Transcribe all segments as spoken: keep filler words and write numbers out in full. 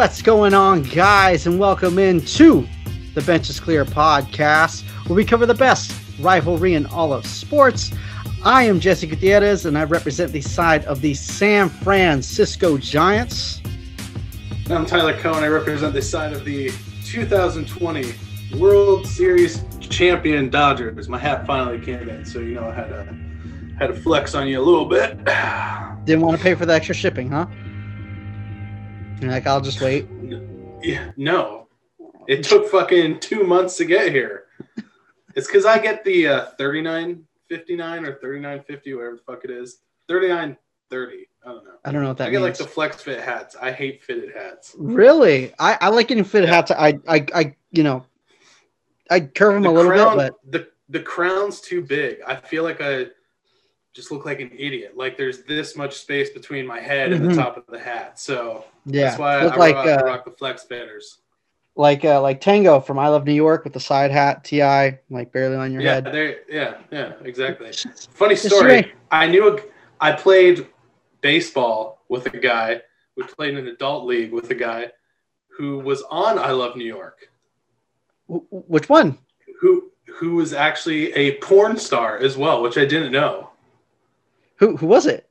What's going on, guys, and welcome in to the Bench is Clear podcast, where we cover the best rivalry in all of sports. I am Jesse Gutierrez, and I represent the side of the San Francisco Giants. And I'm Tyler Cohen. I represent the side of the two thousand twenty World Series champion Dodgers. My hat finally came in, so you know I had to, had to flex on you a little bit. Didn't want to pay for the extra shipping, huh? You're like, I'll just wait. Yeah, no. It took fucking two months to get here. It's because I get the uh, thirty-nine fifty-nine or thirty-nine fifty, whatever the fuck it is. thirty-nine thirty. I don't know. I don't know what that I means. I get like the flex fit hats. I hate fitted hats. Really? I, I like getting fitted yeah. hats. I, I, I, you know, I curve them the a little crown, bit. But... The, the crown's too big. I feel like I just look like an idiot. Like there's this much space between my head and mm-hmm. the top of the hat. So... Yeah, that's why I rock, like, uh, I rock the flex banners. Like uh, like Tango from I Love New York with the side hat, T I, like barely on your yeah, head. There, yeah, yeah, exactly. Funny story. I knew a, I played baseball with a guy. We played in an adult league with a guy who was on I Love New York. W- which one? Who who was actually a porn star as well, which I didn't know. Who who was it?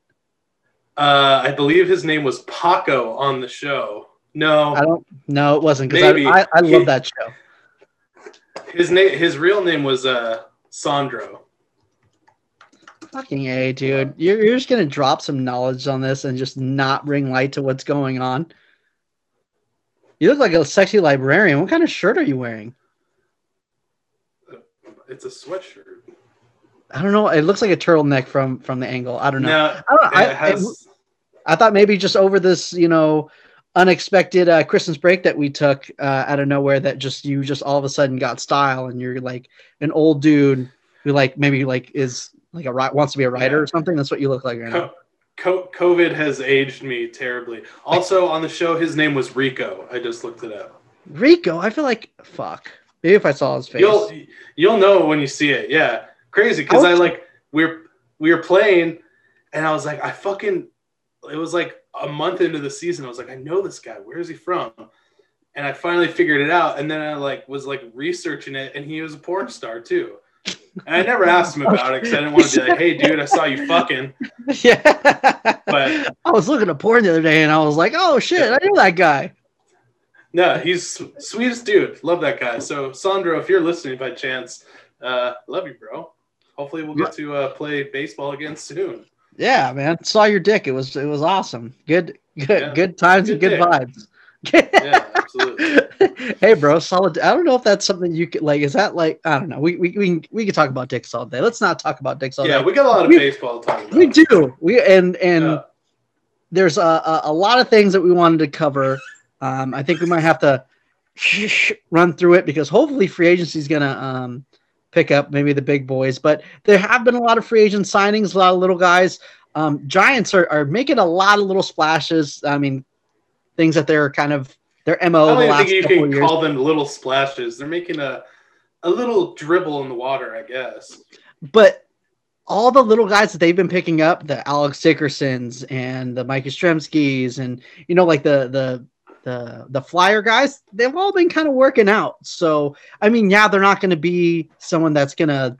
Uh, I believe his name was Paco on the show. No, I don't. No, it wasn't. Because I, I, I love he, that show. His name, his real name was uh, Sandro. Fucking A, dude! You're you're just gonna drop some knowledge on this and just not bring light to what's going on. You look like a sexy librarian. What kind of shirt are you wearing? It's a sweatshirt. I don't know. It looks like a turtleneck from from the angle. I don't know. No, I don't know. It I, has... it, I thought maybe just over this, you know, unexpected uh, Christmas break that we took uh, out of nowhere, that just you just all of a sudden got style and you're like an old dude who like maybe like is like a wants to be a writer yeah. or something. That's what you look like right Co- now. Co- COVID has aged me terribly. Also on the show, his name was Rico. I just looked it up. Rico. I feel like fuck. Maybe if I saw his face, you'll you'll know when you see it. Yeah. Crazy, because I, I like we're we were playing, and I was like, I fucking. It was like a month into the season. I was like, I know this guy. Where is he from? And I finally figured it out. And then I like was like researching it, and he was a porn star too. And I never asked him about it because I didn't want to be like, hey, dude, I saw you fucking. Yeah. But I was looking at porn the other day, and I was like, oh shit, I knew that guy. No, he's sweetest dude. Love that guy. So Sandro, if you're listening by chance, uh, love you, bro. Hopefully we'll get to uh, play baseball again soon. Yeah, man. Saw your dick. It was it was awesome. Good good yeah. good times good and good dick. Vibes. Yeah, absolutely. Hey, bro, solid. I don't know if that's something you could like. Is that like I don't know. We we we can, we can talk about dicks all day. Let's not talk about dicks all yeah, day. Yeah, we got a lot of we, baseball talk. About. We do. We and and yeah. there's a, a a lot of things that we wanted to cover. Um, I think we might have to run through it because hopefully free agency is gonna um. pick up maybe the big boys, but there have been a lot of free agent signings, a lot of little guys. Um, Giants are, are making a lot of little splashes. I mean, things that they're kind of their M O. I don't the last think you can years. Call them little splashes. They're making a, a little dribble in the water, I guess. But all the little guys that they've been picking up, the Alex Dickersons and the Mike Yastrzemskis and, you know, like the, the, The, the flyer guys, they've all been kind of working out. So, I mean, yeah, they're not going to be someone that's going to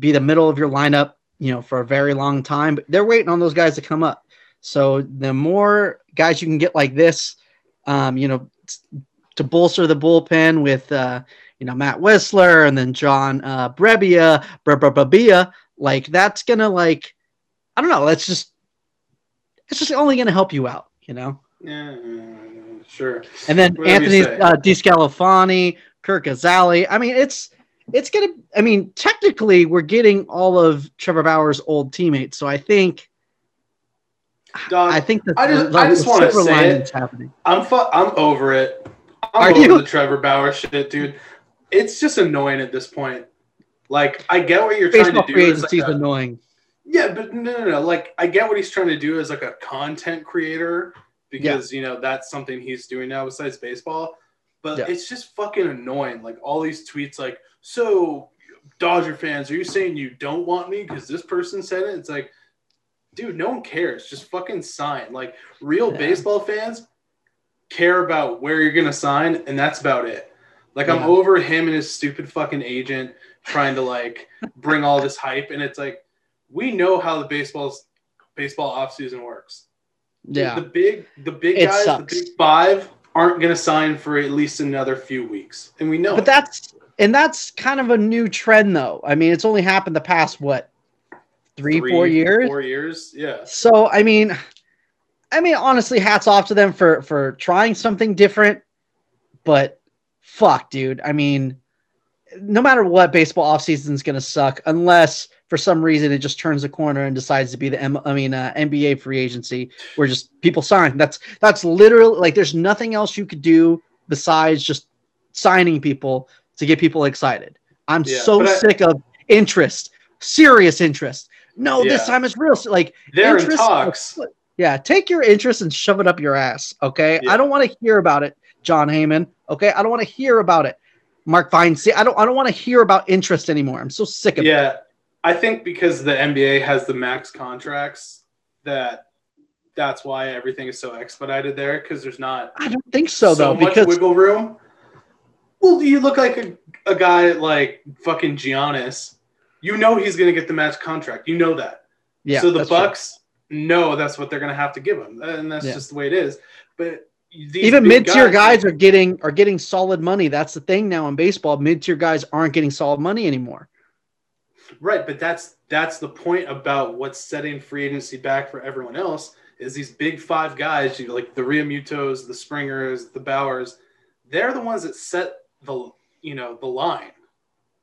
be the middle of your lineup, you know, for a very long time, but they're waiting on those guys to come up. So the more guys you can get like this, um, you know, to bolster the bullpen with, uh, you know, Matt Wisler and then John uh, Brebbia, Brebbia, like that's going to like, I don't know. That's just, it's just only going to help you out, you know? Yeah. Sure. And then Whatever Anthony uh, DeSclafani, Kirk Azale. I mean, it's it's gonna. I mean, technically, we're getting all of Trevor Bauer's old teammates. So I think, Doug, I think that I just, like, just want to say it. I'm fu- I'm over it. I'm Are over you? the Trevor Bauer shit, dude. It's just annoying at this point. Like, I get what you're Baseball trying to do. Baseball free agency is like annoying. Yeah, but no, no, no. Like, I get what he's trying to do as like a content creator. Because, yeah. you know, that's something he's doing now besides baseball. But yeah. it's just fucking annoying. Like, all these tweets like, so, Dodger fans, are you saying you don't want me because this person said it? It's like, dude, no one cares. Just fucking sign. Like, real yeah. baseball fans, care about where you're going to sign, and that's about it. Like, yeah. I'm over him and his stupid fucking agent trying to, like, bring all this hype. And it's like, we know how the baseball's baseball offseason works. Yeah. The big, the big it guys, sucks. The big five aren't going to sign for at least another few weeks. And we know. But it. that's, and that's kind of a new trend, though. I mean, it's only happened the past, what, three, three four years? Four years, yeah. So, I mean, I mean, honestly, hats off to them for, for trying something different. But fuck, dude. I mean, no matter what, baseball offseason is going to suck unless for some reason it just turns the corner and decides to be the M- I mean uh, N B A free agency where just people sign. That's that's literally like there's nothing else you could do besides just signing people to get people excited. I'm yeah, so sick I, of interest, serious interest. No, yeah. This time it's real. Like they're interest, in talks. Yeah, take your interest and shove it up your ass. Okay, yeah. I don't want to hear about it, John Heyman. Okay, I don't want to hear about it. Mark Feinstein, I don't I don't want to hear about interest anymore. I'm so sick of yeah, it. Yeah, I think because the N B A has the max contracts that that's why everything is so expedited there because there's not I don't think so, so though. Much because wiggle room. Well, you look like a, a guy like fucking Giannis. You know he's going to get the max contract. You know that. Yeah. So the Bucks true. know that's what they're going to have to give him. And that's yeah. just the way it is. But These Even mid-tier guys, guys are getting are getting solid money. That's the thing now in baseball. Mid-tier guys aren't getting solid money anymore. Right, but that's that's the point about what's setting free agency back for everyone else is these big five guys, you know, like the Realmutos, the Springers, the Bowers. They're the ones that set the you know the line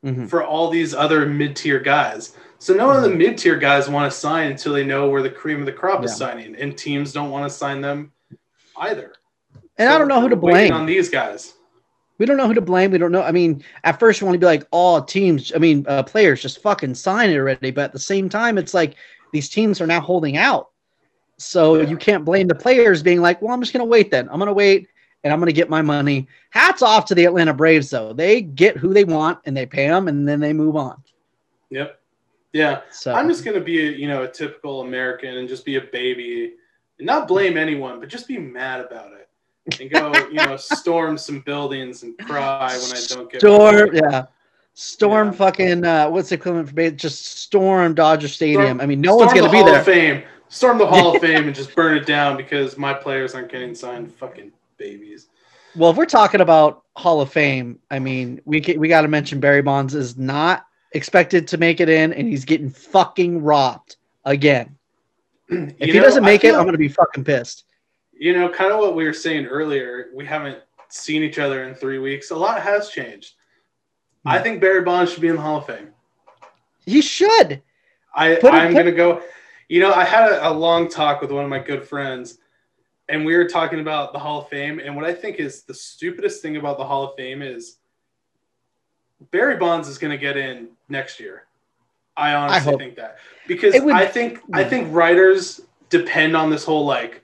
mm-hmm. for all these other mid-tier guys. So none mm-hmm. of the mid-tier guys want to sign until they know where the cream of the crop yeah. is signing, and teams don't want to sign them either. And so I don't know who to blame on these guys. We don't know who to blame. We don't know. I mean, at first you want to be like, all oh, teams, I mean, uh, players just fucking sign it already. But at the same time, it's like these teams are now holding out. So yeah. you can't blame the players being like, well, I'm just going to wait then. I'm going to wait and I'm going to get my money. Hats off to the Atlanta Braves, though. They get who they want and they pay them and then they move on. Yep. Yeah. So I'm just going to be, a, you know, a typical American and just be a baby and not blame anyone, but just be mad about it. And go, you know, storm some buildings and cry when I don't get storm. Money. Yeah, storm yeah. fucking uh, what's the equivalent for? Just storm Dodger Stadium. Storm, I mean, no one's gonna be Hall there. Of Fame. Storm the Hall of Fame and just burn it down because my players aren't getting signed. Fucking babies. Well, if we're talking about Hall of Fame, I mean, we can, we got to mention Barry Bonds is not expected to make it in, and he's getting fucking robbed again. If you he know, doesn't make it, like- I'm gonna be fucking pissed. You know, kind of what we were saying earlier, we haven't seen each other in three weeks. A lot has changed. Mm-hmm. I think Barry Bonds should be in the Hall of Fame. He should. I, put I'm going to go. You know, I had a, a long talk with one of my good friends, and we were talking about the Hall of Fame. And what I think is the stupidest thing about the Hall of Fame is Barry Bonds is going to get in next year. I honestly I think that. Because would, I think yeah. I think writers depend on this whole, like,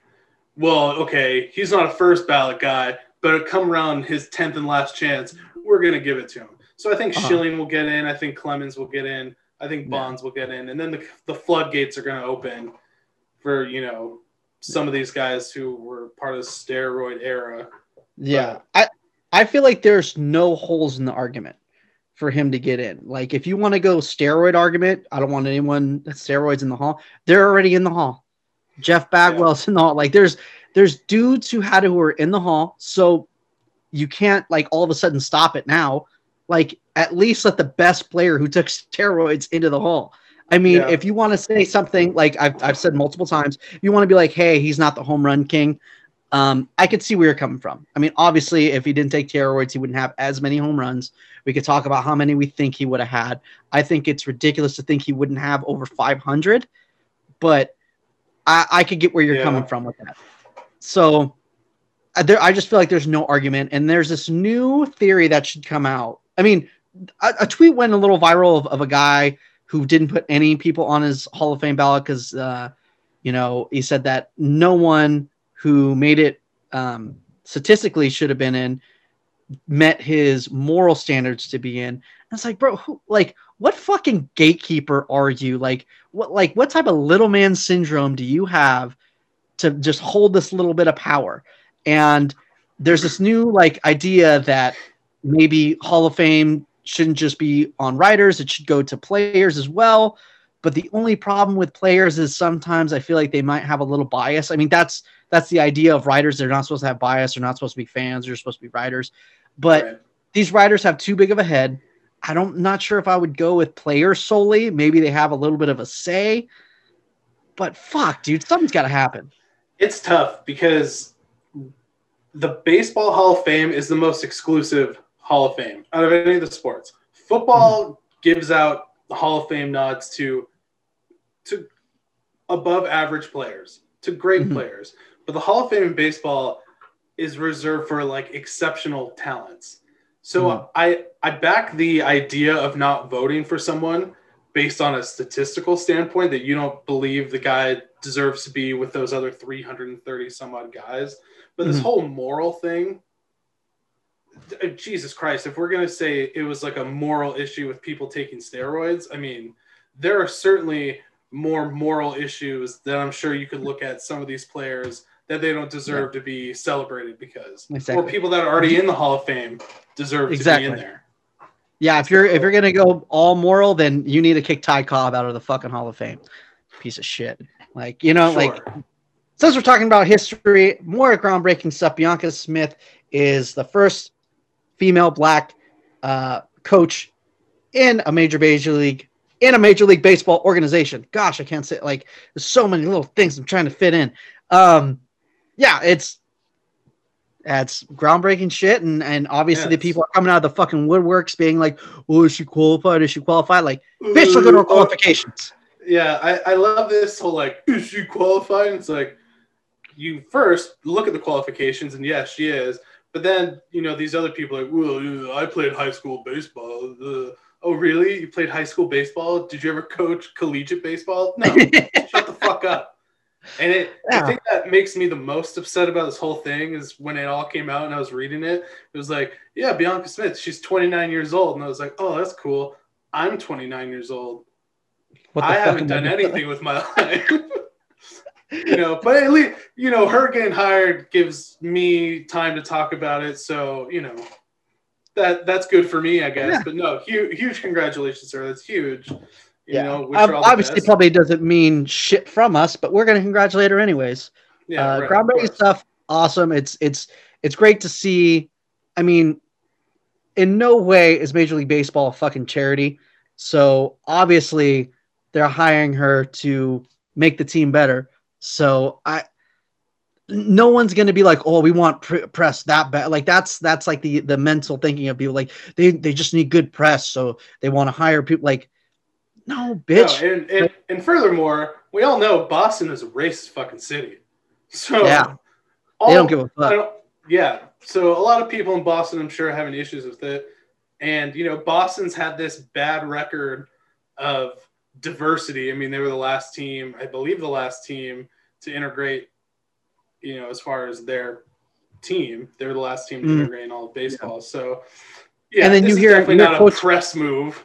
well, okay, he's not a first ballot guy, but come around his tenth and last chance, we're going to give it to him. So I think uh-huh. Schilling will get in. I think Clemens will get in. I think Bonds yeah. will get in. And then the, the floodgates are going to open for, you know, some of these guys who were part of the steroid era. Yeah. But, I, I feel like there's no holes in the argument for him to get in. Like, if you want to go steroid argument, I don't want anyone steroids in the Hall. They're already in the Hall. Jeff Bagwell's yeah. in the Hall. Like there's there's dudes who had who are in the Hall, so you can't like all of a sudden stop it now. Like at least let the best player who took steroids into the Hall. I mean, yeah. if you want to say something like I've I've said multiple times, you want to be like, hey, he's not the home run king. Um, I could see where you're coming from. I mean, obviously, if he didn't take steroids, he wouldn't have as many home runs. We could talk about how many we think he would have had. I think it's ridiculous to think he wouldn't have over five hundred, but I, I could get where you're yeah. coming from with that. So there, I just feel like there's no argument. And there's this new theory that should come out. I mean, a, a tweet went a little viral of, of a guy who didn't put any people on his Hall of Fame ballot because, uh, you know, he said that no one who made it um, statistically should have been in met his moral standards to be in. And it's like, bro, who, like, what fucking gatekeeper are you? Like what, like what type of little man syndrome do you have to just hold this little bit of power? And there's this new like idea that maybe Hall of Fame shouldn't just be on writers. It should go to players as well. But the only problem with players is sometimes I feel like they might have a little bias. I mean, that's that's the idea of writers. They're not supposed to have bias. They're not supposed to be fans. They're supposed to be writers. But right. These writers have too big of a head. I don't, not sure if I would go with players solely. Maybe they have a little bit of a say. But fuck, dude, something's got to happen. It's tough because the Baseball Hall of Fame is the most exclusive Hall of Fame out of any of the sports. Football mm-hmm. gives out the Hall of Fame nods to to above average players, to great mm-hmm. players. But the Hall of Fame in baseball is reserved for like exceptional talents. So mm-hmm. I, I back the idea of not voting for someone based on a statistical standpoint that you don't believe the guy deserves to be with those other three hundred thirty some odd guys. But this mm-hmm. whole moral thing, Jesus Christ, if we're going to say it was like a moral issue with people taking steroids, I mean, there are certainly more moral issues that I'm sure you could look at some of these players that they don't deserve yeah. to be celebrated because, exactly. or people that are already in the Hall of Fame deserve exactly. to be in there. Yeah, if you're if you're gonna go all moral, then you need to kick Ty Cobb out of the fucking Hall of Fame, piece of shit. Like you know, sure. like since we're talking about history, more groundbreaking stuff. Bianca Smith is the first female black uh, coach in a major major league in a major league baseball organization. Gosh, I can't say like there's so many little things I'm trying to fit in. Um, yeah, it's. That's groundbreaking shit, and, and obviously yeah, the people are coming out of the fucking woodworks being like, oh, is she qualified? Is she qualified? Like, bitch, look at her qualifications. Yeah, I, I love this whole, like, is she qualified? It's like, you first look at the qualifications, and yes, she is. But then, you know, these other people are like, well, I played high school baseball. Ugh. Oh, really? You played high school baseball? Did you ever coach collegiate baseball? No. Shut the fuck up. And it, yeah. I think that makes me the most upset about this whole thing is when it all came out and I was reading it, it was like, yeah, Bianca Smith, she's twenty-nine years old. And I was like, oh, that's cool. I'm twenty-nine years old. What I haven't done anything with my life. You know, but at least, you know, her getting hired gives me time to talk about it. So, you know, that that's good for me, I guess. Yeah. But no, huge, huge congratulations, sir. That's huge. You yeah, know, um, obviously best. Probably doesn't mean shit from us, but we're going to congratulate her anyways. Yeah, uh, right, groundbreaking stuff, awesome. It's it's it's great to see. I mean, in no way is Major League Baseball a fucking charity, so obviously they're hiring her to make the team better. So I, no one's going to be like, oh, we want pre- press that bad. Like that's that's like the the mental thinking of people. Like they they just need good press, so they want to hire people like. No, bitch. No, and, and, and furthermore, we all know Boston is a racist fucking city. So yeah, all, they don't give a fuck. Yeah, so a lot of people in Boston, I'm sure, are having issues with it. And, you know, Boston's had this bad record of diversity. I mean, they were the last team, I believe the last team to integrate, you know, as far as their team. They were the last team to mm. integrate in all of baseball. Yeah. So, yeah, and then this you is hear, definitely not coach- a press move.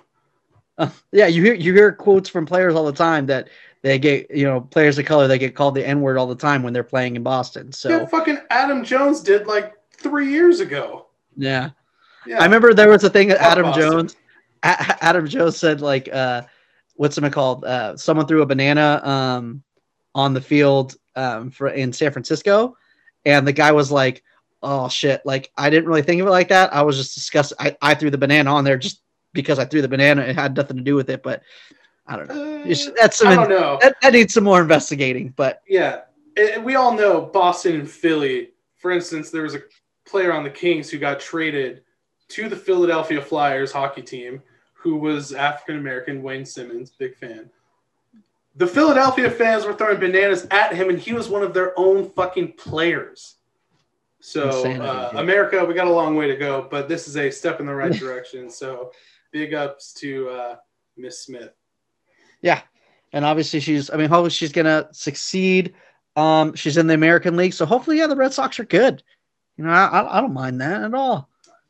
Uh, yeah, you hear you hear quotes from players all the time that they get, you know, players of color, they get called the N-word all the time when they're playing in Boston. So yeah, fucking Adam Jones did like three years ago. Yeah. yeah. I remember there was a thing that Adam Boston. Jones a- Adam Jones said like uh, what's it called? Uh, someone threw a banana um, on the field um, for, in San Francisco, and the guy was like, oh shit, like I didn't really think of it like that. I was just disgusted. I, I threw the banana on there just because I threw the banana, it had nothing to do with it, but I don't know. Uh, That's some, I don't know. That, that needs some more investigating, but yeah, and we all know Boston and Philly. For instance, there was a player on the Kings who got traded to the Philadelphia Flyers hockey team, who was African American. Wayne Simmons, big fan. The Philadelphia fans were throwing bananas at him, and he was one of their own fucking players. So, uh, America, we got a long way to go, but this is a step in the right direction. So. Big ups to uh, Miss Smith. Yeah, and obviously she's – I mean, hopefully she's going to succeed. Um, she's in the American League, so hopefully, yeah, the Red Sox are good. You know, I, I don't mind that at all.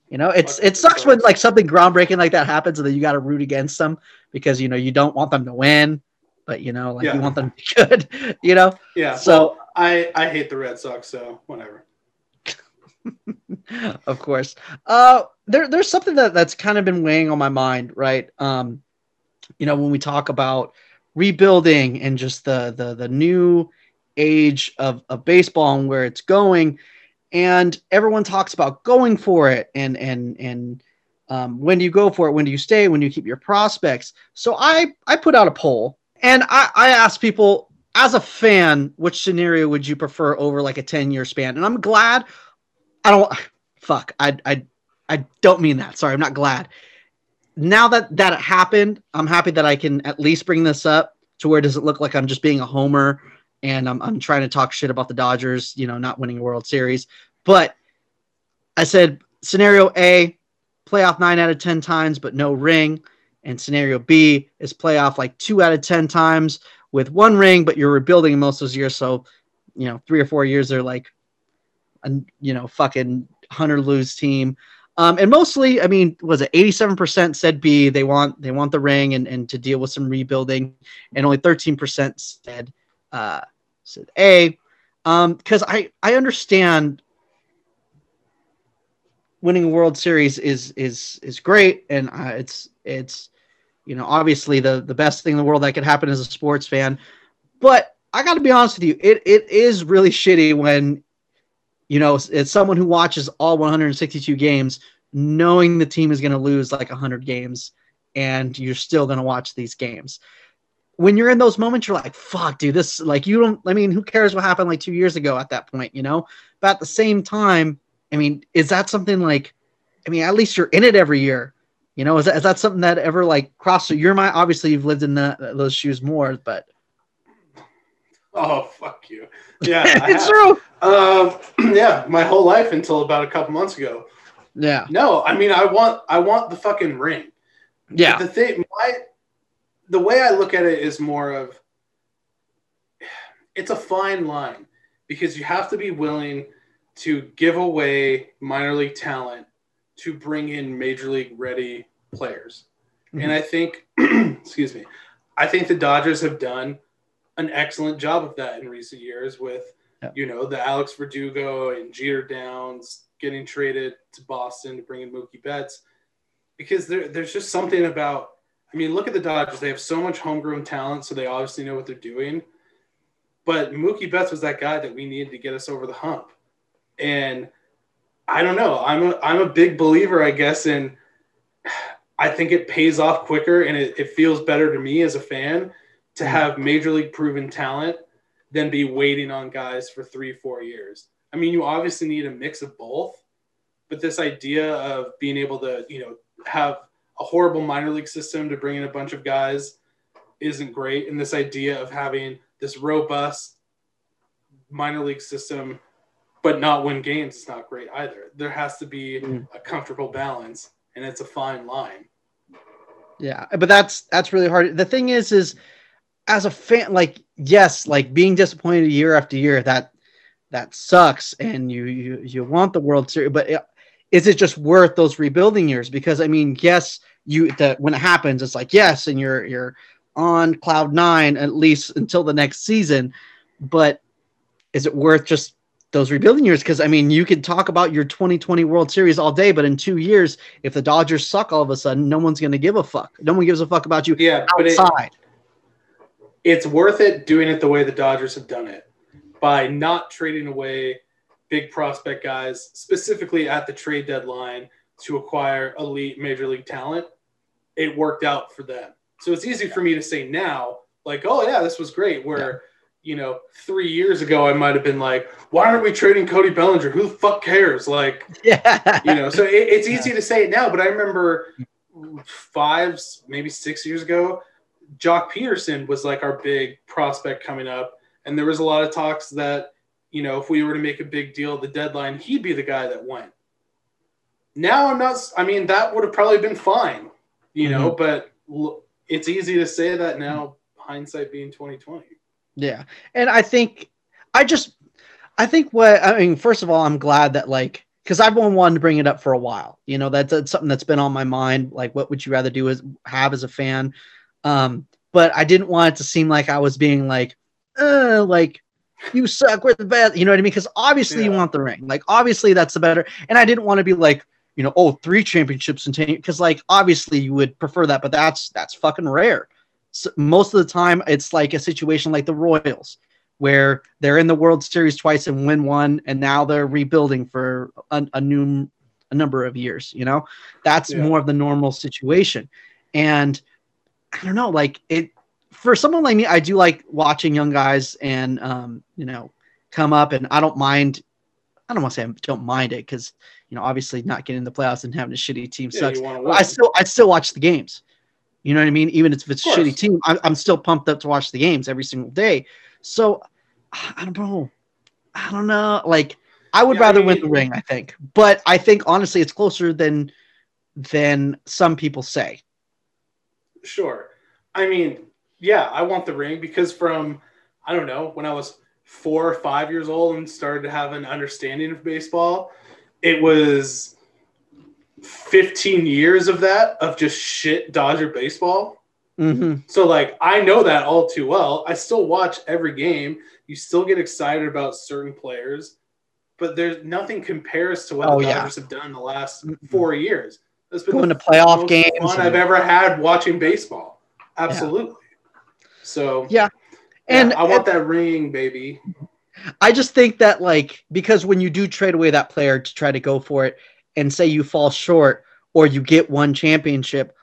You know, it's it sucks when, like, something groundbreaking like that happens and then you got to root against them because, you know, you don't want them to win, but, you know, like, yeah. you want them to be good, you know? Yeah, so well, I, I hate the Red Sox, so whatever. Of course. Uh, there, there's something that, that's kind of been weighing on my mind, right? Um, you know, when we talk about rebuilding and just the the, the new age of, of baseball and where it's going, and everyone talks about going for it and and and um, when do you go for it, when do you stay, when do you keep your prospects. So I, I put out a poll, and I, I asked people, as a fan, which scenario would you prefer over like a ten-year span? And I'm glad I don't – fuck, I, I, I don't mean that. Sorry, I'm not glad. Now that, that it happened, I'm happy that I can at least bring this up to where it doesn't look like I'm just being a homer and I'm, I'm trying to talk shit about the Dodgers, you know, not winning a World Series. But I said scenario A, playoff nine out of ten times but no ring. And scenario B is playoff like two out of ten times with one ring, but you're rebuilding in most of those years. So, you know, three or four years they're like, a, you know, fucking one hundred lose team. Um, and mostly, I mean, was it eighty-seven percent said B, they want they want the ring and, and to deal with some rebuilding, and only thirteen percent said uh, said A. Um, because I, I understand winning a World Series is is is great, and uh, it's it's you know obviously the, the best thing in the world that could happen as a sports fan. But I got to be honest with you, it it is really shitty when, you know, as someone who watches all one hundred sixty-two games, knowing the team is going to lose like one hundred games, and you're still going to watch these games. When you're in those moments, you're like, fuck, dude, this, like, you don't, I mean, who cares what happened like two years ago at that point, you know? But at the same time, I mean, is that something like, I mean, at least you're in it every year, you know? Is that, is that something that ever, like, crossed your mind? Obviously, you've lived in the, those shoes more, but. Oh, fuck you. Yeah. It's true. Um, yeah, my whole life until about a couple months ago. Yeah. No, I mean, I want, I want the fucking ring. Yeah. But the thing, my, the way I look at it is more of, it's a fine line because you have to be willing to give away minor league talent to bring in major league ready players. Mm-hmm. And I think, excuse me, I think the Dodgers have done an excellent job of that in recent years with, yeah. you know, the Alex Verdugo and Jeter Downs getting traded to Boston to bring in Mookie Betts, because there, there's just something about, I mean, look at the Dodgers. They have so much homegrown talent, so they obviously know what they're doing. But Mookie Betts was that guy that we needed to get us over the hump. And I don't know. I'm a, I'm a big believer, I guess, in I think it pays off quicker and it, it feels better to me as a fan to have major league proven talent than be waiting on guys for three, four years. I mean, you obviously need a mix of both, but this idea of being able to, you know, have a horrible minor league system to bring in a bunch of guys isn't great. And this idea of having this robust minor league system, but not win games is not great either. There has to be mm. a comfortable balance, and it's a fine line. Yeah. But that's, that's really hard. The thing is, is, as a fan, like, yes, like being disappointed year after year, that that sucks, and you you you want the World Series, but it, is it just worth those rebuilding years? Because I mean, yes, you that when it happens, it's like yes, and you're you're on cloud nine at least until the next season. But is it worth just those rebuilding years? Because I mean, you could talk about your twenty twenty World Series all day, but in two years, if the Dodgers suck all of a sudden, no one's going to give a fuck. No one gives a fuck about you. Yeah, outside. But it- It's worth it doing it the way the Dodgers have done it, by not trading away big prospect guys, specifically at the trade deadline, to acquire elite major league talent. It worked out for them. So it's easy for me to say now, like, oh, yeah, this was great, where, yeah. you know, three years ago I might have been like, why aren't we trading Cody Bellinger? Who the fuck cares? Like, yeah. you know, so it, it's easy yeah. to say it now, but I remember five, maybe six years ago, Jock Peterson was like our big prospect coming up. And there was a lot of talks that, you know, if we were to make a big deal at the deadline, he'd be the guy that went. Now I'm not, I mean, that would have probably been fine, you know, mm-hmm. but it's easy to say that now, hindsight being twenty twenty. Yeah. And I think, I just, I think what, I mean, first of all, I'm glad that like, because I've been wanting to bring it up for a while, you know, that's, that's something that's been on my mind. Like, what would you rather do as have as a fan? Um, but I didn't want it to seem like I was being like, uh, like you suck, we're the best. You know what I mean? Because obviously yeah. you want the ring. Like, obviously that's the better. And I didn't want to be like, you know, oh, three championships in ten years. Because, like, obviously you would prefer that, but that's that's fucking rare. So most of the time it's like a situation like the Royals, where they're in the World Series twice and win one, and now they're rebuilding for a, a new a number of years, you know? That's yeah. more of the normal situation. And I don't know, like, it for someone like me, I do like watching young guys and, um, you know, come up, and I don't mind. I don't want to say I don't mind it, because, you know, obviously not getting in the playoffs and having a shitty team yeah, sucks. I still I still watch the games. You know what I mean? Even if it's a shitty team, I'm, I'm still pumped up to watch the games every single day. So I don't know. I don't know. Like, I would yeah, rather I mean, win the ring, I think. But I think, honestly, it's closer than than some people say. Sure. I mean, yeah, I want the ring because from, I don't know, when I was four or five years old and started to have an understanding of baseball, it was fifteen years of that, of just shit Dodger baseball. Mm-hmm. So, like, I know that all too well. I still watch every game. You still get excited about certain players, but there's nothing compares to what oh, the Dodgers yeah. have done in the last four years. That's been going the to playoff most games fun and... I've ever had watching baseball. Absolutely. Yeah. So yeah, and yeah, I want and, that ring, baby. I just think that, like, because when you do trade away that player to try to go for it, and say you fall short or you get one championship,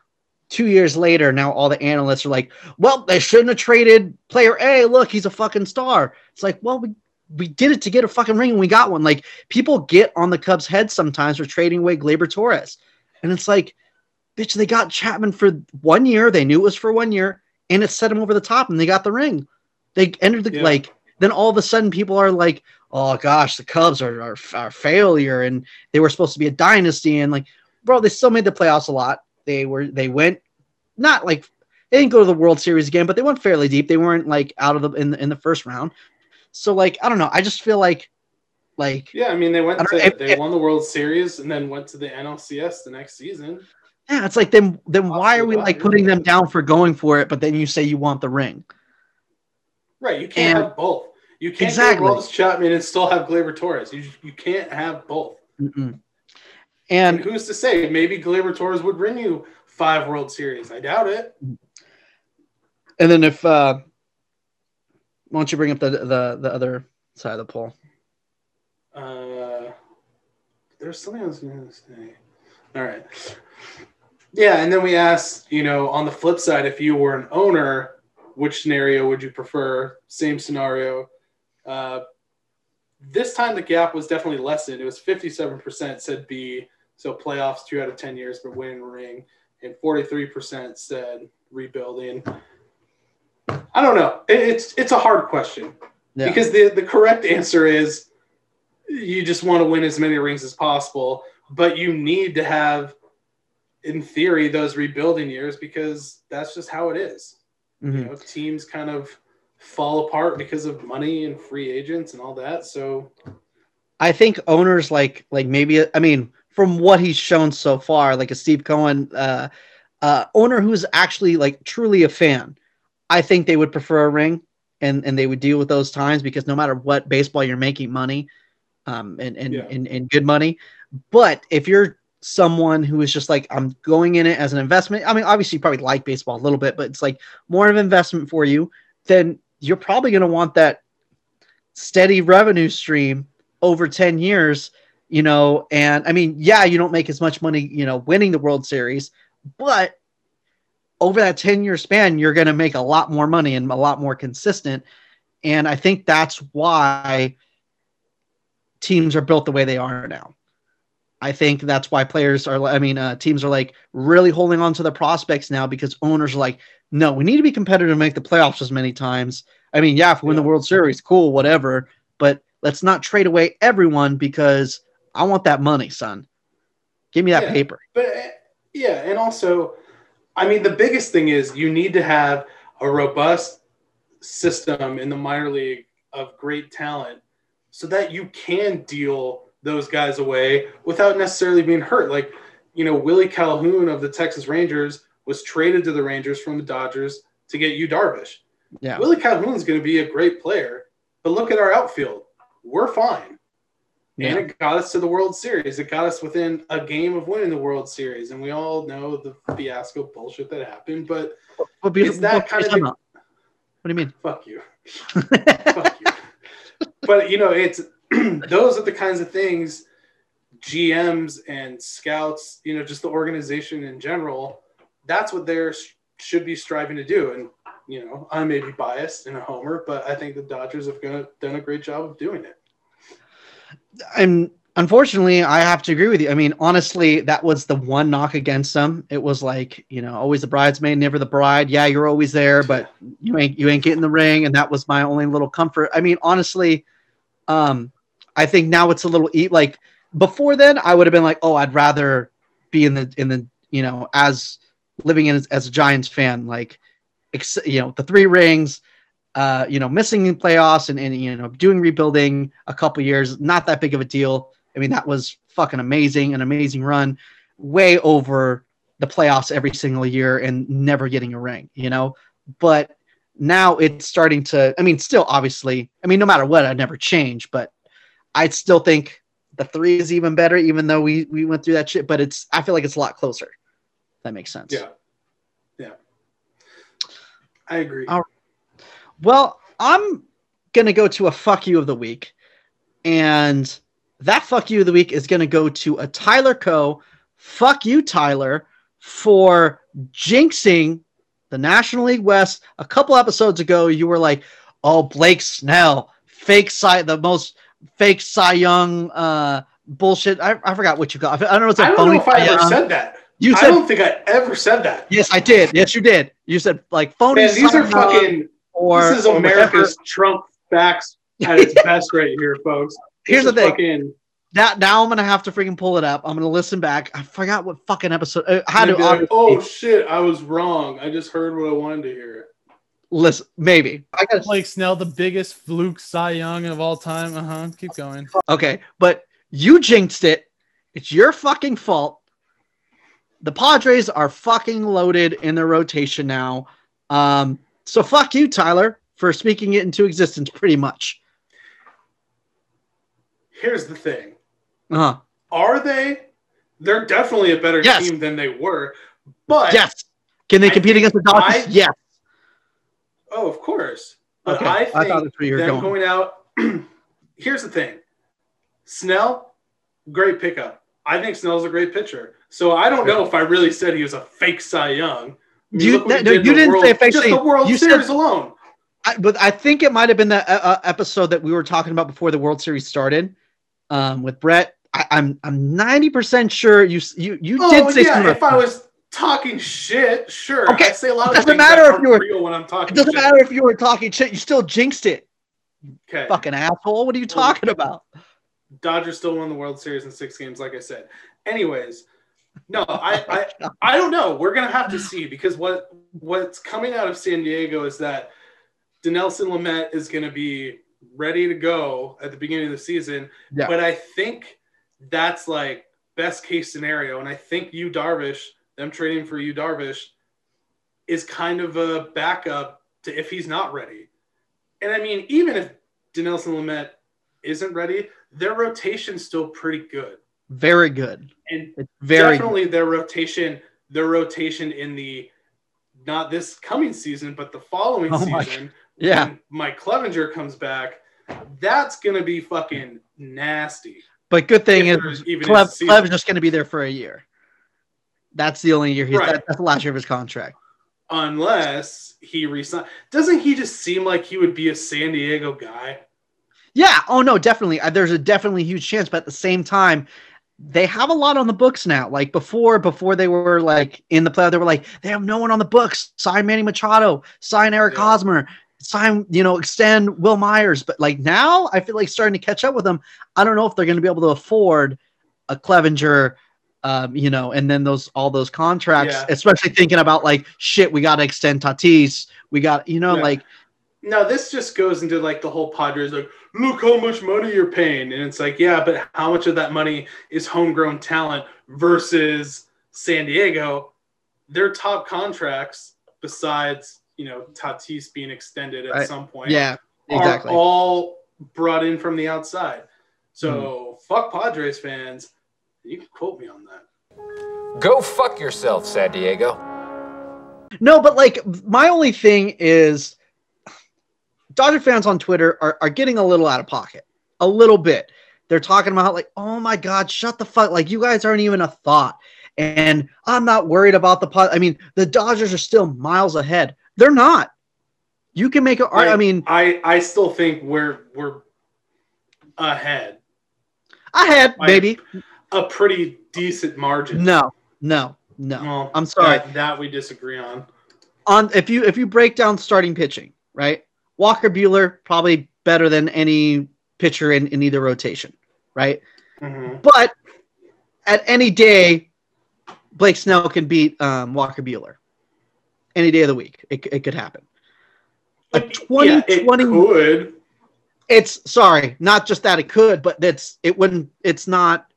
two years later, now all the analysts are like, well, they shouldn't have traded player A. Look, he's a fucking star. It's like, well, we, we did it to get a fucking ring and we got one. Like, people get on the Cubs' heads sometimes for trading away Gleyber Torres. And it's like, bitch, they got Chapman for one year. They knew it was for one year, and it set them over the top, and they got the ring. They entered the yeah. like. Then all of a sudden, people are like, "Oh gosh, the Cubs are are, are failure, and they were supposed to be a dynasty." And like, bro, they still made the playoffs a lot. They were they went not like they didn't go to the World Series again, but they went fairly deep. They weren't like out of the in the, in the first round. So, like, I don't know. I just feel like. Like yeah, I mean they went to, if, they if, won the World Series and then went to the N L C S the next season. Yeah, it's like then then why are we like putting them down for going for it, but then you say you want the ring? Right, you can't and, have both. You can't exactly. have Ross Chapman and still have Gleyber Torres. You you can't have both. And, and who's to say? Maybe Gleyber Torres would win you five World Series. I doubt it. And then if uh, why don't you bring up the the, the other side of the poll? Uh, there's something else I was going to say. All right. Yeah. And then we asked, you know, on the flip side, if you were an owner, which scenario would you prefer? Same scenario. Uh, this time the gap was definitely lessened. It was fifty-seven percent said B. So playoffs two out of ten years, but winning a ring. And forty-three percent said rebuilding. I don't know. It, it's, it's a hard question yeah. because the, the correct answer is, you just want to win as many rings as possible, but you need to have, in theory, those rebuilding years because that's just how it is. Mm-hmm. You know, teams kind of fall apart because of money and free agents and all that. So I think owners like, like maybe, I mean, from what he's shown so far, like a Steve Cohen uh, uh, owner who's actually like truly a fan, I think they would prefer a ring and, and they would deal with those times because no matter what baseball, you're making money. Um, and, and, yeah. and, and good money. But if you're someone who is just like, I'm going in it as an investment, I mean, obviously you probably like baseball a little bit, but it's like more of an investment for you, then you're probably going to want that steady revenue stream over ten years, you know? And I mean, yeah, you don't make as much money, you know, winning the World Series, but over that ten year span, you're going to make a lot more money and a lot more consistent. And I think that's why teams are built the way they are now. I think that's why players are, I mean, uh, teams are like really holding on to the prospects now because owners are like, no, we need to be competitive and make the playoffs as many times. I mean, yeah, if we win yeah. the World Series, cool, whatever, but let's not trade away everyone because I want that money, son. Give me that yeah, paper. But yeah. And also, I mean, the biggest thing is you need to have a robust system in the minor league of great talent so that you can deal those guys away without necessarily being hurt. Like, you know, Willie Calhoun of the Texas Rangers was traded to the Rangers from the Dodgers to get Yu Darvish. Yeah. Willie Calhoun's going to be a great player, But look at our outfield. We're fine. Yeah. And it got us to the World Series. It got us within a game of winning the World Series. And we all know the fiasco bullshit that happened. But well, it's that well, kind of – What do you mean? Fuck you. Fuck you. But, you know, it's those are the kinds of things G Ms and scouts, you know, just the organization in general, that's what they should be striving to do. And, you know, I may be biased and a homer, but I think the Dodgers have gonna, done a great job of doing it. And unfortunately, I have to agree with you. I mean, honestly, that was the one knock against them. It was like, you know, always the bridesmaid, never the bride. Yeah, you're always there, but you ain't you ain't getting the ring. And that was my only little comfort. I mean, honestly, um, I think now it's a little e- like before then, I would have been like, oh, I'd rather be in the in the you know as living in as, as a Giants fan, like ex- you know the three rings. Uh, you know, missing in playoffs and, and, you know, doing rebuilding a couple years, not that big of a deal. I mean, that was fucking amazing, an amazing run, way over the playoffs every single year and never getting a ring, you know. But now it's starting to, I mean, still obviously, I mean, no matter what, I'd never change, but I still think the three is even better, even though we, we went through that shit, but it's, I feel like it's a lot closer. If that makes sense. Yeah. Yeah. I agree. All right. Well, I'm going to go to a fuck you of the week, and that fuck you of the week is going to go to a Tyler Coe. Fuck you, Tyler, for jinxing the National League West. A couple episodes ago, you were like, oh, Blake Snell, fake Cy, the most fake Cy Young uh, bullshit. I, I forgot what you got. I don't know, it's a I don't know if I ever Young. said that. You said, I don't think I ever said that. Yes, I did. Yes, you did. You said, like, phony Man, these Cy are fucking... Young. Or, this is or America's whatever. Trump facts at its best right here, folks. This Here's the thing. Fucking... That, now I'm going to have to freaking pull it up. I'm going to listen back. I forgot what fucking episode. Uh, how do like, oh, shit. I was wrong. I just heard what I wanted to hear. Listen, maybe. I got Blake Snell, the biggest fluke Cy Young of all time. Uh-huh. Keep going. Okay, but you jinxed it. It's your fucking fault. The Padres are fucking loaded in their rotation now. Um... So fuck you, Tyler, for speaking it into existence pretty much. Here's the thing. Uh-huh. Are they? They're definitely a better yes. team than they were. But yes. Can they compete against the Dodgers? I, yes. Oh, of course. But okay. I think I thought that's where you were them going. going out. Here's the thing. Snell, great pickup. I think Snell's a great pitcher. So I don't know if I really said he was a fake Cy Young. I mean, you no, did you didn't world, say fake just the World you Series said, alone. I, but I think it might have been the uh, episode that we were talking about before the World Series started um, with Brett. I, I'm I'm ninety percent sure you you you oh, did say yeah, something. If I was talking shit, sure. Okay, I say a lot of it doesn't matter if you were real when I'm talking. It doesn't shit. matter if you were talking shit. You still jinxed it. Okay, fucking asshole. What are you talking about? Dodgers still won the World Series in six games, like I said. Anyways. No, I, I I don't know. We're going to have to see because what what's coming out of San Diego is that Dinelson Lamet is going to be ready to go at the beginning of the season. Yeah. But I think that's like best case scenario. And I think Yu Darvish, them trading for Yu Darvish, is kind of a backup to if he's not ready. And I mean, even if Dinelson Lamet isn't ready, their rotation's still pretty good. Very good. And it's very definitely good. their rotation, their rotation in the not this coming season, but the following oh season. My, yeah. When Mike Clevenger comes back, that's going to be fucking nasty. But good thing is Clev, Clevenger's going to be there for a year. That's the only year he's right. that, that's the last year of his contract. Unless he resigns. Doesn't he just seem like he would be a San Diego guy? Yeah. Oh, no, definitely. There's a definitely huge chance. But at the same time, they have a lot on the books now. Like before, before they were like in the playoff, they were like, they have no one on the books. Sign Manny Machado, sign Eric yeah. Hosmer, sign, you know, extend Will Myers. But like now I feel like starting to catch up with them. I don't know if they're going to be able to afford a Clevenger, um, you know, and then those, all those contracts, yeah. especially thinking about like, shit, we got to extend Tatis. We got, you know, yeah. like, no, this just goes into like the whole Padres, like, look how much money you're paying. And it's like, yeah, but how much of that money is homegrown talent versus San Diego? Their top contracts, besides, you know, Tatis being extended at I, some point, yeah, exactly. are all brought in from the outside. So mm. fuck Padres fans. You can quote me on that. Go fuck yourself, San Diego. No, but like my only thing is Dodger fans on Twitter are, are getting a little out of pocket. A little bit. They're talking about like, oh my God, shut the fuck. Like you guys aren't even a thought. And I'm not worried about the pot. I mean, the Dodgers are still miles ahead. They're not. You can make an argument. I mean, I, I still think we're, we're ahead. Ahead, like, maybe. A pretty decent margin. No, no, no. Well, I'm sorry. That, that we disagree on. On if you if you break down starting pitching, right? Walker Buehler, probably better than any pitcher in, in either rotation, right? Mm-hmm. But at any day, Blake Snell can beat um, Walker Buehler. Any day of the week, it it could happen. A twenty twenty yeah, it could. It's sorry, not just that it could, but that's it wouldn't. It's not.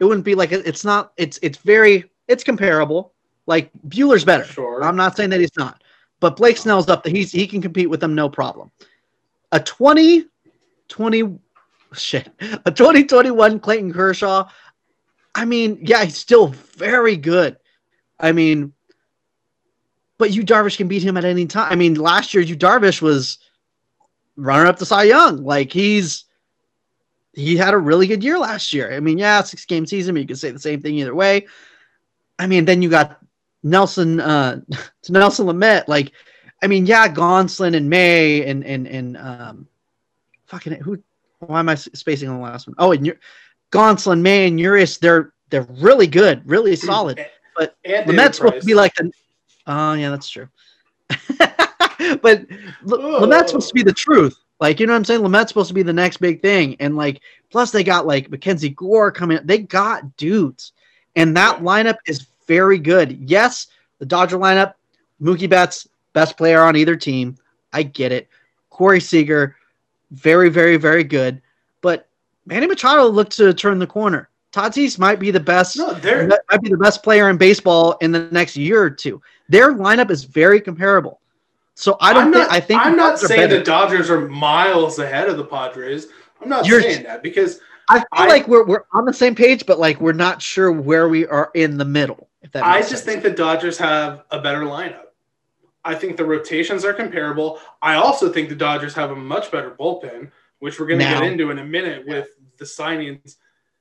It wouldn't be like it's not. It's it's very. It's comparable. Like Buehler's better. Sure. I'm not saying that he's not, but Blake Snell's up. He's he can compete with them no problem. A twenty twenty shit. A twenty twenty-one Clayton Kershaw. I mean, yeah, he's still very good. I mean, but Yu Darvish can beat him at any time. I mean, last year Yu Darvish was runner up to Cy Young. Like he's he had a really good year last year. I mean, yeah, six game season, but you could say the same thing either way. I mean, then you got Nelson uh, Dinelson Lamet. Like, I mean, yeah, Gonsolin and May and and and um, fucking who? Why am I spacing on the last one? Oh, and you're. Gonsolin, May, and Urias, they're they're really good, really solid. But Lamet's supposed to be like the oh yeah, that's true. But Lamet's supposed to be the truth. Like, you know what I'm saying? Lamet's supposed to be the next big thing. And like plus they got like Mackenzie Gore coming. They got dudes. And that lineup is very good. Yes, the Dodger lineup, Mookie Betts, best player on either team. I get it. Corey Seager, very, very, very good. But Manny Machado looked to turn the corner. Tatis might be the best. No, might be the best player in baseball in the next year or two. Their lineup is very comparable. So I don't. I'm not, th- I think I'm not saying the Dodgers are miles ahead of the Padres. I'm not You're, saying that because I feel I, like we're we're on the same page, but like we're not sure where we are in the middle. If that I just sense. think the Dodgers have a better lineup. I think the rotations are comparable. I also think the Dodgers have a much better bullpen, which we're going to get into in a minute with the signings.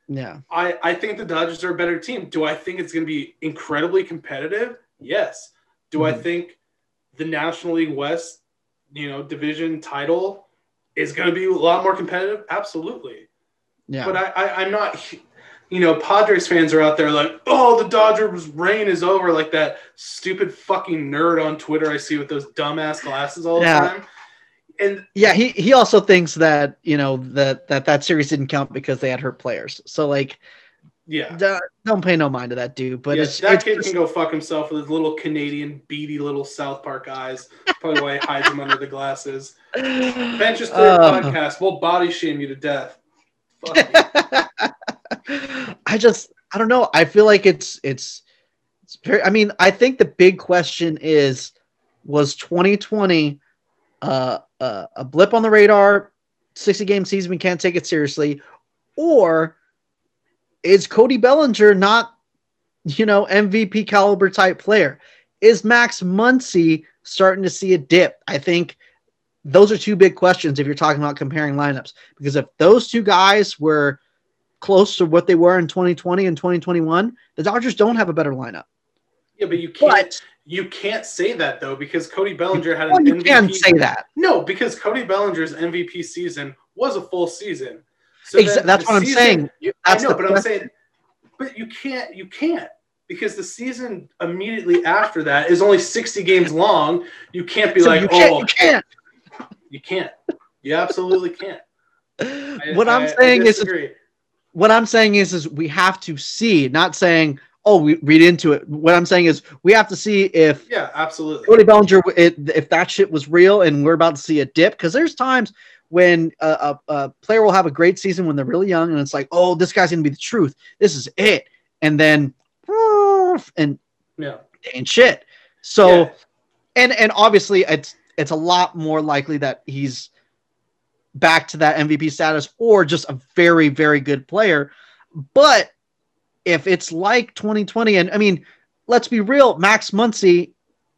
Yeah. I, I think the Dodgers are a better team. Do I think it's going to be incredibly competitive? Yes. Do mm-hmm. I think the National League West, you know, division title is going to be a lot more competitive? Absolutely. Yeah. But I, I, I'm not, you know, Padres fans are out there like, oh, the Dodgers reign is over, like that stupid fucking nerd on Twitter I see with those dumbass glasses all yeah. the time. And yeah, he, he also thinks that, you know, that, that that series didn't count because they had hurt players. So, like, yeah, d- don't pay no mind to that dude. But yeah, it's, that it's kid just... can go fuck himself with his little Canadian, beady little South Park eyes. Probably why he hides him under the glasses. Bench is clear uh, podcast. We'll body shame you to death. Fuck you. I just, I don't know. I feel like it's, it's, it's very, I mean, I think the big question is, was twenty twenty uh, Uh, a blip on the radar, sixty-game season, we can't take it seriously, or is Cody Bellinger not, you know, M V P caliber type player? Is Max Muncy starting to see a dip? I think those are two big questions if you're talking about comparing lineups, because if those two guys were close to what they were in twenty twenty and twenty twenty-one, the Dodgers don't have a better lineup. Yeah, but you can't. But, You can't say that, though, because Cody Bellinger had an well, you M V P. You can't say that. No, because Cody Bellinger's M V P season was a full season. So Exa- that's what season, I'm saying. You, that's I know, but question. I'm saying – but you can't. You can't because the season immediately after that is only sixty games long. You can't be so like, you can't, oh. You can't. You can't. You absolutely can't. I, what I'm I, saying I is – What I'm saying is, is we have to see, not saying – Oh, we read into it. What I'm saying is we have to see if yeah, absolutely. Cody Bellinger, it, if that shit was real and we're about to see a dip. Because there's times when a, a, a player will have a great season when they're really young and it's like, oh, this guy's going to be the truth. This is it. And then, and, yeah. and shit. So, yeah. and and obviously it's it's a lot more likely that he's back to that M V P status or just a very, very good player. But if it's like twenty twenty, and I mean, let's be real, Max Muncy,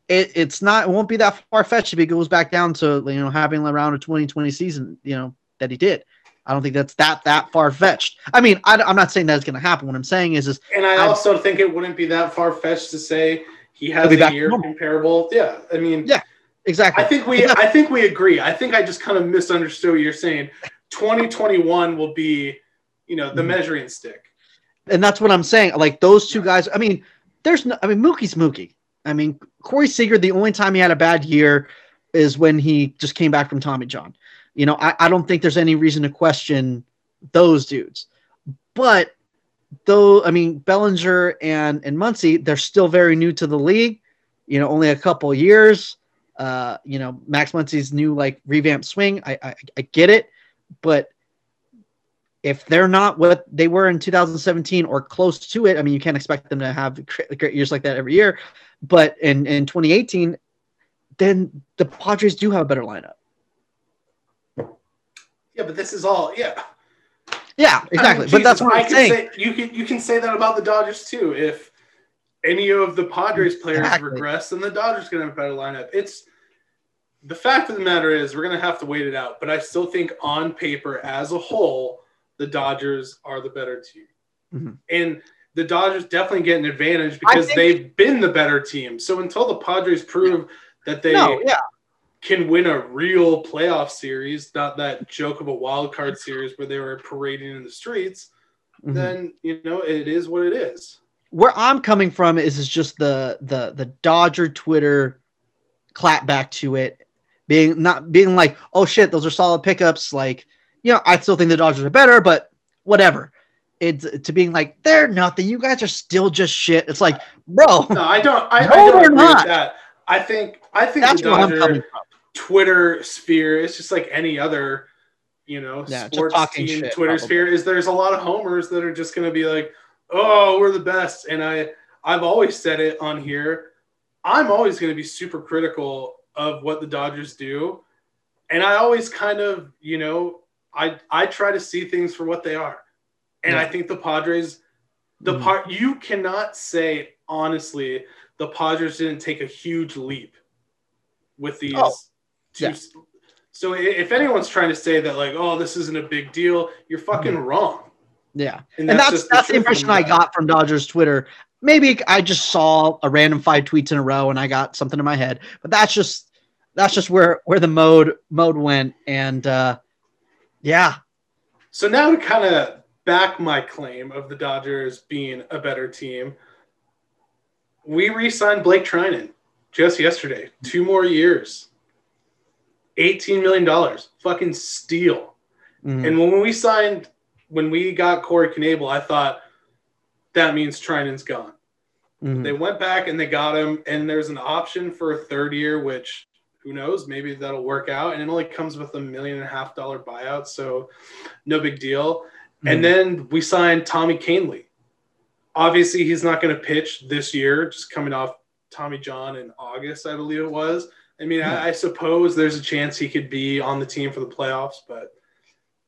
it, it's not, it won't be that far fetched if he goes back down to, you know, having around a twenty twenty season, you know, that he did. I don't think that's that that far fetched. I mean, I, I'm not saying that's going to happen. What I'm saying is, is and I, I also think it wouldn't be that far fetched to say he has a year comparable. Yeah, I mean, yeah, exactly. I think we, exactly. I think we agree. I think I just kind of misunderstood what you're saying. twenty twenty-one will be, you know, the mm-hmm. measuring stick, and that's what I'm saying. Like those two guys. I mean, there's no. I mean, Mookie's Mookie. I mean, Corey Seager. The only time he had a bad year is when he just came back from Tommy John. You know, I, I don't think there's any reason to question those dudes. But, though, I mean, Bellinger and, and Muncy, they're still very new to the league. You know, only a couple years. Uh, you know, Max Muncy's new, like, revamped swing. I, I, I get it. But if they're not what they were in two thousand seventeen or close to it, I mean, you can't expect them to have great years like that every year. But in, in twenty eighteen, then the Padres do have a better lineup. Yeah, but this is all, yeah. Yeah, exactly. I mean, but Jesus, that's what I'm saying. Say, you, can, you can say that about the Dodgers, too. If any of the Padres players exactly. regress, then the Dodgers are going to have a better lineup. It's the fact of the matter is we're going to have to wait it out. But I still think on paper, as a whole, the Dodgers are the better team. Mm-hmm. And the Dodgers definitely get an advantage because think, they've been the better team. So until the Padres prove yeah. that they no, – yeah. can win a real playoff series, not that joke of a wild card series where they were parading in the streets, mm-hmm. then, you know, it is what it is. Where I'm coming from is, is just the, the, the Dodger Twitter clap back to it being not being like, oh shit, those are solid pickups. Like, you know, I still think the Dodgers are better, but whatever. It's to being like, they're nothing. You guys are still just shit. It's like, bro, no, I don't, I, no, I don't agree not. with that. I think, I think that's the Dodger Twitter sphere is just like any other, you know, yeah, sports team shit, Twitter probably. Sphere is there's a lot of homers that are just going to be like, oh, we're the best. And I, I've always said it on here. I'm always going to be super critical of what the Dodgers do. And I always kind of, you know, I, I try to see things for what they are. And yeah. I think the Padres, the mm-hmm. part you cannot say, honestly, the Padres didn't take a huge leap with these. Oh. To, yeah. So if anyone's trying to say that, like, oh, this isn't a big deal, you're fucking wrong. Yeah. And that's and that's, that's the, the impression I got from Dodgers Twitter. Maybe I just saw a random five tweets in a row and I got something in my head, but that's just, that's just where, where the mode mode went. And uh, yeah. So now to kind of back my claim of the Dodgers being a better team, we re-signed Blake Treinen just yesterday, two more years. eighteen million dollars, fucking steal. Mm-hmm. And when we signed, when we got Corey Knebel, I thought that means Treinen's gone. Mm-hmm. They went back and they got him, and there's an option for a third year, which who knows, maybe that'll work out. And it only comes with a million and a half dollar buyout, so no big deal. Mm-hmm. And then we signed Tommy Kahnle. Obviously, he's not going to pitch this year, just coming off Tommy John in August, I believe it was. I mean, I, I suppose there's a chance he could be on the team for the playoffs, but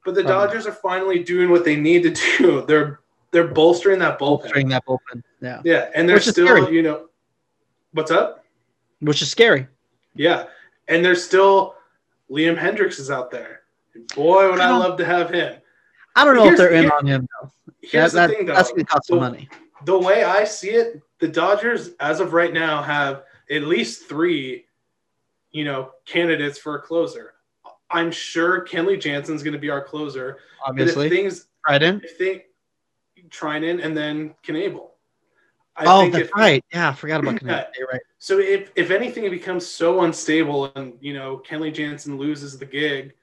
but the Dodgers are finally doing what they need to do. They're they're bolstering that bullpen. Bolstering that bullpen. Yeah. Yeah, and they're still, scary. you know, what's up? Which is scary. Yeah, and there's still Liam Hendricks is out there. Boy, would I, I love to have him. I don't know here's, if they're in on him though. Here's that, the that, thing, though. That's going to cost some money. The way I see it, the Dodgers, as of right now, have at least three. You know, candidates for a closer. I'm sure Kenley Jansen's going to be our closer. Obviously, if things Treinen, if they Treinen, and then Knebel. I oh, think that's if, right. Yeah, I forgot about Knebel. You're right. So if if anything, it becomes so unstable, and you know, Kenley Jansen loses the gig,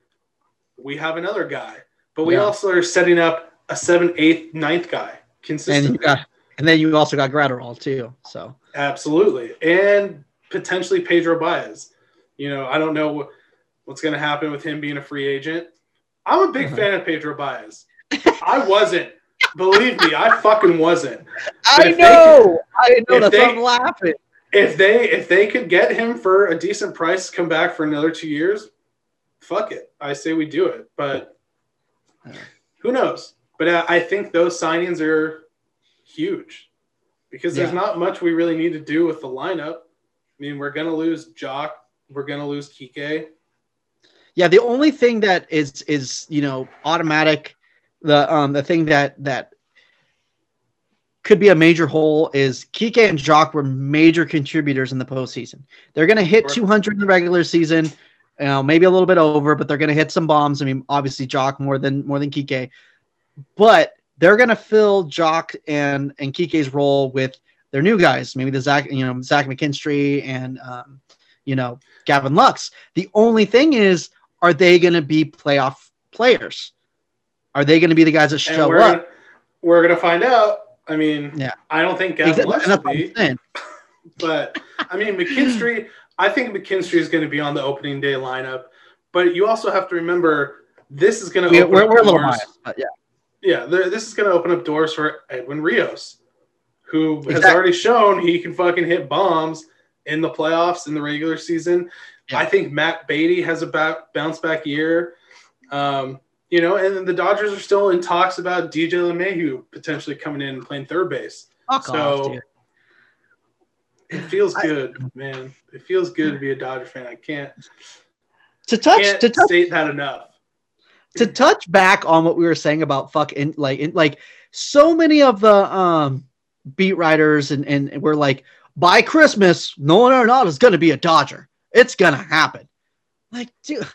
we have another guy. But we yeah. also are setting up a seventh, eighth, ninth guy consistently. And, you got, and then you also got Gratterall too. So absolutely, and potentially Pedro Baez. You know, I don't know what's going to happen with him being a free agent. I'm a big mm-hmm. fan of Pedro Baez. I wasn't. Believe me, I fucking wasn't. I know. Could, I know. That's why I'm laughing. If they, if they could get him for a decent price, come back for another two years, fuck it. I say we do it, but who knows? But uh, I think those signings are huge because yeah. there's not much we really need to do with the lineup. I mean, we're going to lose Jock. We're going to lose Kike. Yeah, the only thing that is, is you know, automatic, the um the thing that that could be a major hole is Kike and Jock were major contributors in the postseason. They're going to hit sure. two hundred in the regular season, you know, maybe a little bit over, but they're going to hit some bombs. I mean, obviously Jock more than more than Kike, but they're going to fill Jock and and Kike's role with their new guys, maybe the Zach, you know, Zach McKinstry and um, you know, Gavin Lux. The only thing is, are they going to be playoff players? Are they going to be the guys that show and we're up? Gonna, we're going to find out. I mean, yeah. I don't think Gavin Lux will be. But, I mean, McKinstry, I think McKinstry is going to be on the opening day lineup. But you also have to remember, this is going to yeah, open we're, up we're doors. A little biased, but yeah. Yeah, this is going to open up doors for Edwin Rios, who exactly. has already shown he can fucking hit bombs in the playoffs, in the regular season. Yeah. I think Matt Beatty has a back, bounce back year. Um, you know, and then the Dodgers are still in talks about D J LeMahieu potentially coming in and playing third base. Fuck so off, it feels good, I, man. It feels good to be a Dodger fan. I can't to touch can't to touch, state that enough. To touch back on what we were saying about fucking like in, like so many of the um, beat writers and and were like, by Christmas, Nolan Arenado is going to be a Dodger. It's going to happen. Like, dude,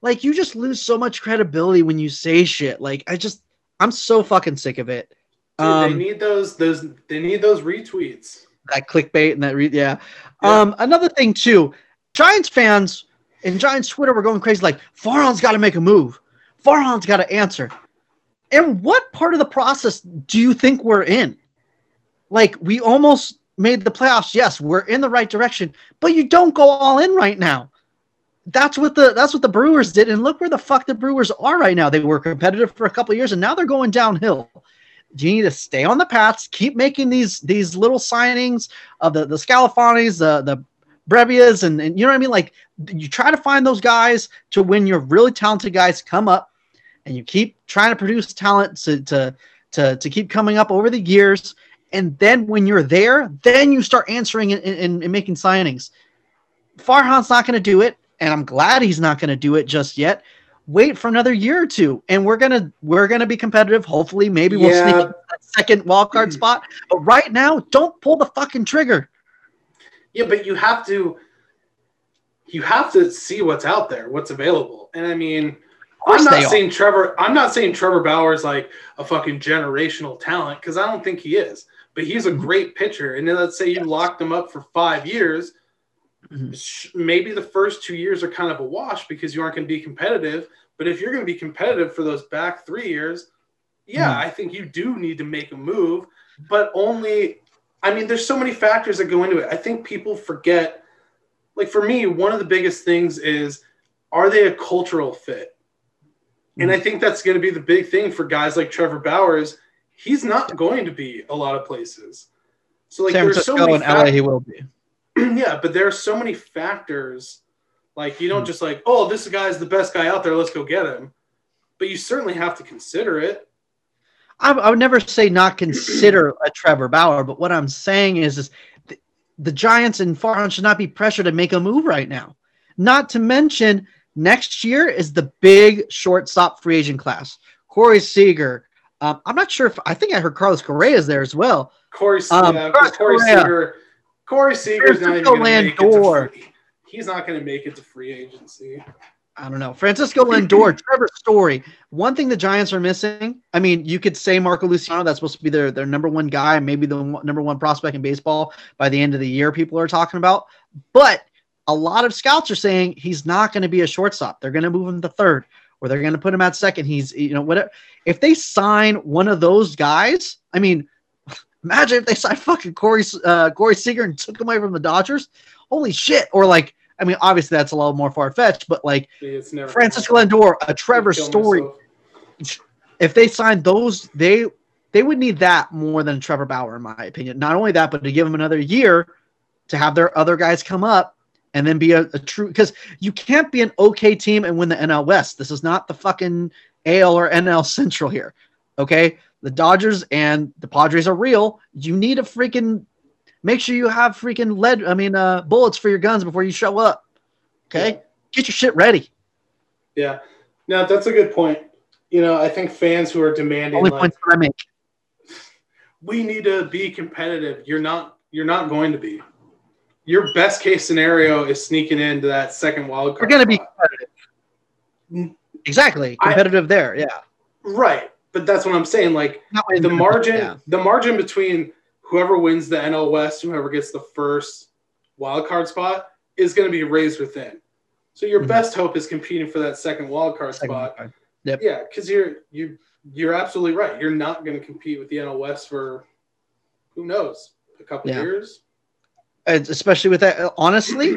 like you just lose so much credibility when you say shit. Like, I just, I'm so fucking sick of it. Dude, um, they need those, those, they need those retweets. That clickbait and that, re- yeah. yeah. Um, another thing too, Giants fans and Giants Twitter were going crazy. Like, Farhan's got to make a move. Farhan's got to answer. And what part of the process do you think we're in? Like, we almost made the playoffs. Yes, we're in the right direction, but you don't go all in right now. That's what the that's what the Brewers did, and look where the fuck the Brewers are right now. They were competitive for a couple of years, and now they're going downhill. You need to stay on the paths, keep making these these little signings of the the Scalafanis, the the Brebbias, and, and you know what I mean. Like, you try to find those guys to when your really talented guys come up, and you keep trying to produce talent to to to, to keep coming up over the years. And then when you're there, then you start answering and, and, and making signings. Farhan's not going to do it, and I'm glad he's not going to do it just yet. Wait for another year or two, and we're gonna we're gonna be competitive. Hopefully, maybe we'll yeah. sneak in that second wild card spot. But right now, don't pull the fucking trigger. Yeah, but you have to you have to see what's out there, what's available. And I mean, I'm not saying Trevor. I'm not saying Trevor Bauer is like a fucking generational talent because I don't think he is. But he's a great pitcher. And then let's say you yes. locked him up for five years. Mm-hmm. Maybe the first two years are kind of a wash because you aren't going to be competitive. But if you're going to be competitive for those back three years, yeah, mm-hmm. I think you do need to make a move. But only, I mean, there's so many factors that go into it. I think people forget, like for me, one of the biggest things is, are they a cultural fit? Mm-hmm. And I think that's going to be the big thing for guys like Trevor Bowers. He's not going to be a lot of places. So like San there's Francisco so many and fact- L A he will be. Yeah, but there are so many factors. Like you don't mm. just like, oh, this guy's the best guy out there, let's go get him. But you certainly have to consider it. I, I would never say not consider a Trevor Bauer, but what I'm saying is, is the, the Giants and Farhan should not be pressured to make a move right now. Not to mention next year is the big shortstop free agent class. Corey Seager. Um, I'm not sure if I think I heard Carlos Correa is there as well. Corey, um, yeah, Corey, Corey Seager. Corey Seager's not even going to make it. To, he's not going to make it to free agency. I don't know. Francisco Lindor, Trevor Story. One thing the Giants are missing. I mean, you could say Marco Luciano. That's supposed to be their their number one guy, maybe the number one prospect in baseball by the end of the year. People are talking about, but a lot of scouts are saying he's not going to be a shortstop. They're going to move him to third. Or they're going to put him at second. He's, you know, whatever. If they sign one of those guys, I mean, imagine if they signed fucking Corey, uh, Corey Seager and took him away from the Dodgers. Holy shit. Or like, I mean, obviously that's a little more far-fetched, but like Francisco Lindor, a Trevor Story. Myself. If they signed those, they they would need that more than Trevor Bauer, in my opinion. Not only that, but to give him another year to have their other guys come up and then be a, a true, because you can't be an okay team and win the N L West. This is not the fucking A L or N L Central here. Okay. The Dodgers and the Padres are real. You need a freaking, make sure you have freaking lead. I mean, uh, bullets for your guns before you show up. Okay. Yeah. Get your shit ready. Yeah. No, that's a good point. You know, I think fans who are demanding, only like, points that I make. We need to be competitive. You're not, you're not going to be. Your best case scenario is sneaking into that second wild card. We're going to be competitive. Exactly. Competitive I, there. Yeah. Right. But that's what I'm saying. Like the margin, yeah. the margin between whoever wins the N L West, whoever gets the first wild card spot is going to be razor thin. So your mm-hmm. best hope is competing for that second wild card second spot. Card. Yep. Yeah. Cause you're, you, you're absolutely right. You're not going to compete with the N L West for who knows, a couple yeah. years. Especially with that, honestly,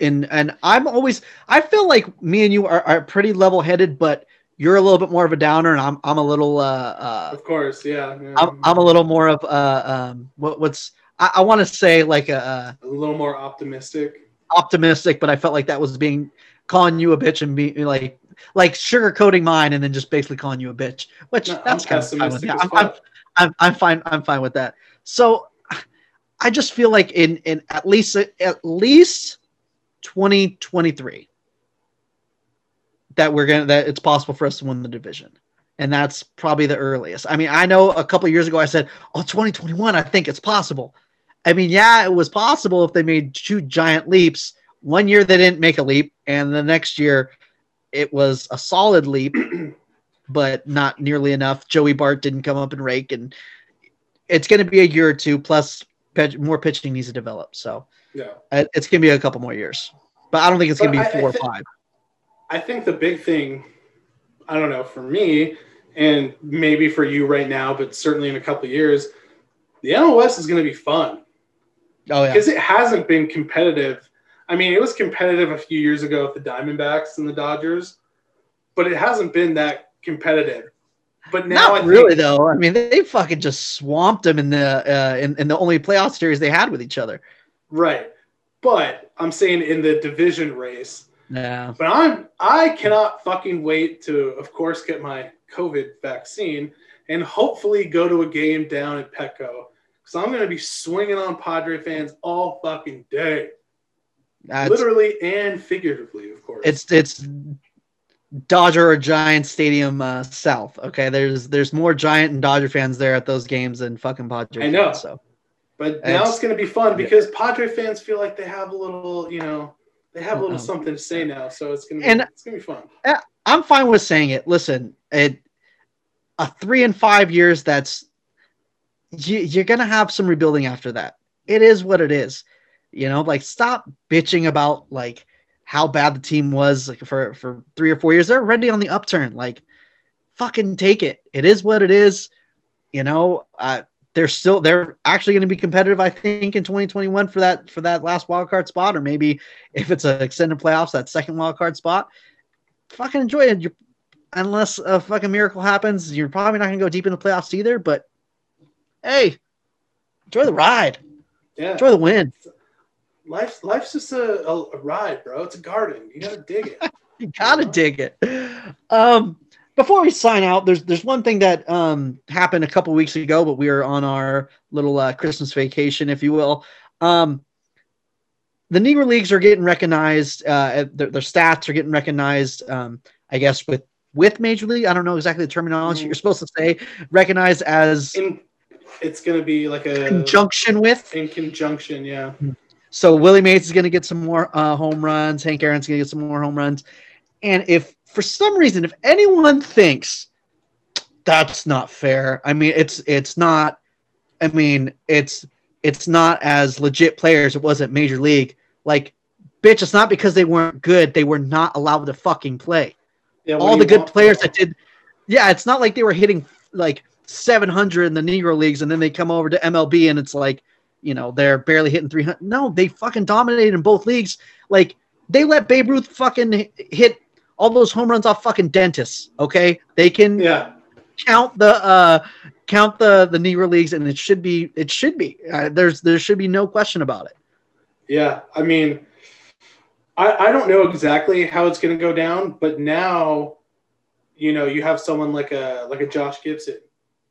and and I'm always, I feel like me and you are, are pretty level headed, but you're a little bit more of a downer, and I'm I'm a little uh, uh of course, yeah. yeah. I'm I'm a little more of uh um what what's I, I want to say like a a little more optimistic, optimistic, but I felt like that was being calling you a bitch and be like like sugarcoating mine, and then just basically calling you a bitch, which no, that's kind of fine with yeah, I'm, I'm I'm I'm fine I'm fine with that. So. I just feel like in, in at least at least twenty twenty-three that we're gonna that it's possible for us to win the division, and that's probably the earliest. I mean, I know a couple of years ago I said, "Oh, twenty twenty-one, I think it's possible." I mean, yeah, it was possible if they made two giant leaps. One year they didn't make a leap, and the next year it was a solid leap, but not nearly enough. Joey Bart didn't come up and rake, and it's going to be a year or two plus. More pitching needs to develop, so yeah, it's gonna be a couple more years, but I don't think it's but gonna be four I, I think, or five. I think the big thing, I don't know, for me and maybe for you right now, but certainly in a couple of years, the N L West is gonna be fun. Oh yeah, because it hasn't been competitive. I mean, it was competitive a few years ago with the Diamondbacks and the Dodgers, but it hasn't been that competitive. But now Not I think, really, though. I mean, they fucking just swamped them in the uh, in, in the only playoff series they had with each other. Right. But I'm saying in the division race. Yeah. But I'm I cannot fucking wait to, of course, get my COVID vaccine and hopefully go to a game down at Petco. Because I'm going to be swinging on Padre fans all fucking day. That's, literally and figuratively, of course. It's it's. Dodger or Giant Stadium uh, South. Okay, there's there's more Giant and Dodger fans there at those games than fucking Padre. I know, fans, so but now it's, it's going to be fun because yeah. Padre fans feel like they have a little, you know, they have a little something to say now. So it's gonna be, and it's gonna be fun. I'm fine with saying it. Listen, it a three and five years. That's you, you're gonna have some rebuilding after that. It is what it is. You know, like stop bitching about like. How bad the team was like for, for three or four years. They're already on the upturn. Like fucking take it. It is what it is. You know, uh, they're still, they're actually going to be competitive. I think in twenty twenty-one for that, for that last wild card spot, or maybe if it's an extended playoffs, that second wild card spot, fucking enjoy it. You're, unless a fucking miracle happens, you're probably not going to go deep in the playoffs either, but hey, enjoy the ride. Yeah. Enjoy the win. Life's life's just a, a ride, bro. It's a garden. You gotta dig it. you gotta you know? dig it. Um, before we sign out, there's there's one thing that um happened a couple weeks ago, but we were on our little uh, Christmas vacation, if you will. Um, the Negro Leagues are getting recognized. Uh, their, their stats are getting recognized. Um, I guess with with Major League, I don't know exactly the terminology mm. you're supposed to say. Recognized as in, it's gonna be like a conjunction with in conjunction, yeah. Mm. So Willie Mays is going to get some more uh, home runs. Hank Aaron's going to get some more home runs. And if for some reason, if anyone thinks that's not fair, I mean, it's it's not. I mean, it's it's not as legit players it was at Major League. Like, bitch, it's not because they weren't good. They were not allowed to fucking play. Yeah, all the good players that did. Yeah, it's not like they were hitting like seven hundred in the Negro Leagues, and then they come over to M L B and it's like. You know, they're barely hitting three hundred. No, they fucking dominated in both leagues. Like, they let Babe Ruth fucking hit all those home runs off fucking dentists, okay? They can yeah. count the uh, count the, the Negro Leagues, and it should be – it should be. Uh, there's There should be no question about it. Yeah, I mean, I, I don't know exactly how it's going to go down, but now, you know, you have someone like a like a Josh Gibson,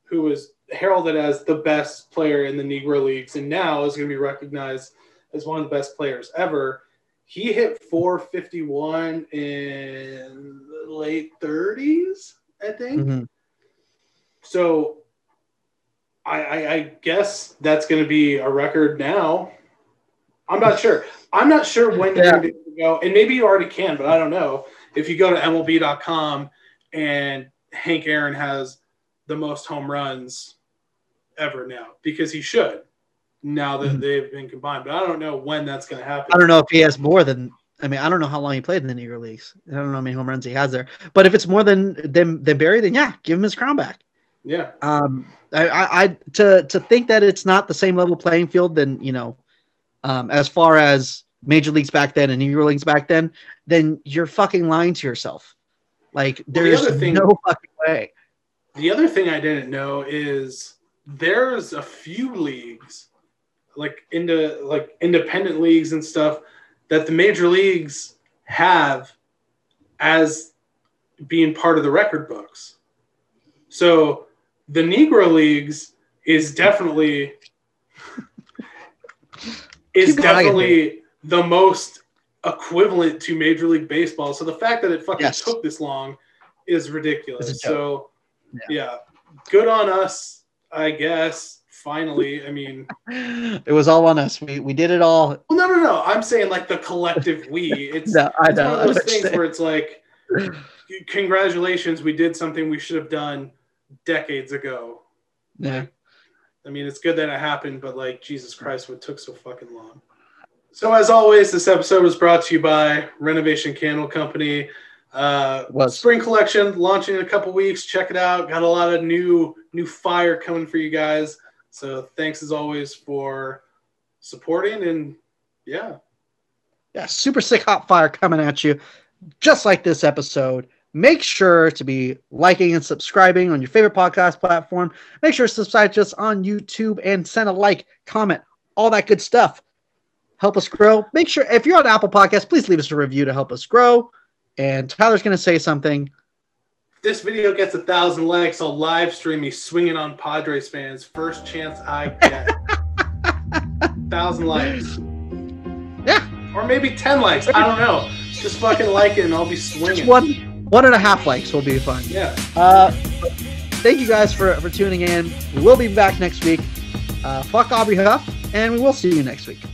who was heralded as the best player in the Negro Leagues, and now is going to be recognized as one of the best players ever. He hit four fifty-one in the late thirties, I think. Mm-hmm. So I, I, I guess that's going to be a record now. I'm not sure. I'm not sure when yeah. you're going to go, and maybe you already can, but I don't know. If you go to M L B dot com and Hank Aaron has the most home runs ever now, because he should, now that mm-hmm. they've been combined. But I don't know when that's going to happen. I don't know if he has more than – I mean, I don't know how long he played in the Negro Leagues. I don't know how many home runs he has there. But if it's more than than, than Barry, then yeah, give him his crown back. Yeah. Um. I, I, I to to think that it's not the same level playing field than, you know, um, as far as major leagues back then and Negro Leagues back then, then you're fucking lying to yourself. Like, there's well, the thing, no fucking way. The other thing I didn't know is there's a few leagues – like into like independent leagues and stuff that the major leagues have as being part of the record books. So the Negro Leagues is definitely is Keep definitely the most equivalent to Major League Baseball. So the fact that it fucking yes. took this long is ridiculous. So yeah. yeah, good on us, I guess. Finally, I mean, it was all on us. We we did it all. Well, no, no, no. I'm saying like the collective we. It's, no, I it's one of those things where it's like, congratulations, we did something we should have done decades ago. Yeah. Like, I mean, it's good that it happened, but like, Jesus Christ, what took so fucking long? So as always, this episode was brought to you by Renovation Candle Company. Uh, was. Spring collection launching in a couple weeks. Check it out. Got a lot of new new fire coming for you guys. So thanks as always for supporting, and yeah. Yeah, super sick hot fire coming at you just like this episode. Make sure to be liking and subscribing on your favorite podcast platform. Make sure to subscribe to us on YouTube and send a like, comment, all that good stuff. Help us grow. Make sure if you're on Apple Podcasts, please leave us a review to help us grow. And Tyler's going to say something. This video gets a thousand likes, I'll live stream me swinging on Padres fans. First chance I get. Thousand likes. Yeah. Or maybe ten likes. I don't know. Just fucking like it and I'll be swinging. Just one, one and a half likes will be fun. Yeah. Uh, thank you guys for, for tuning in. We will be back next week. Uh, fuck Aubrey Huff, and we will see you next week.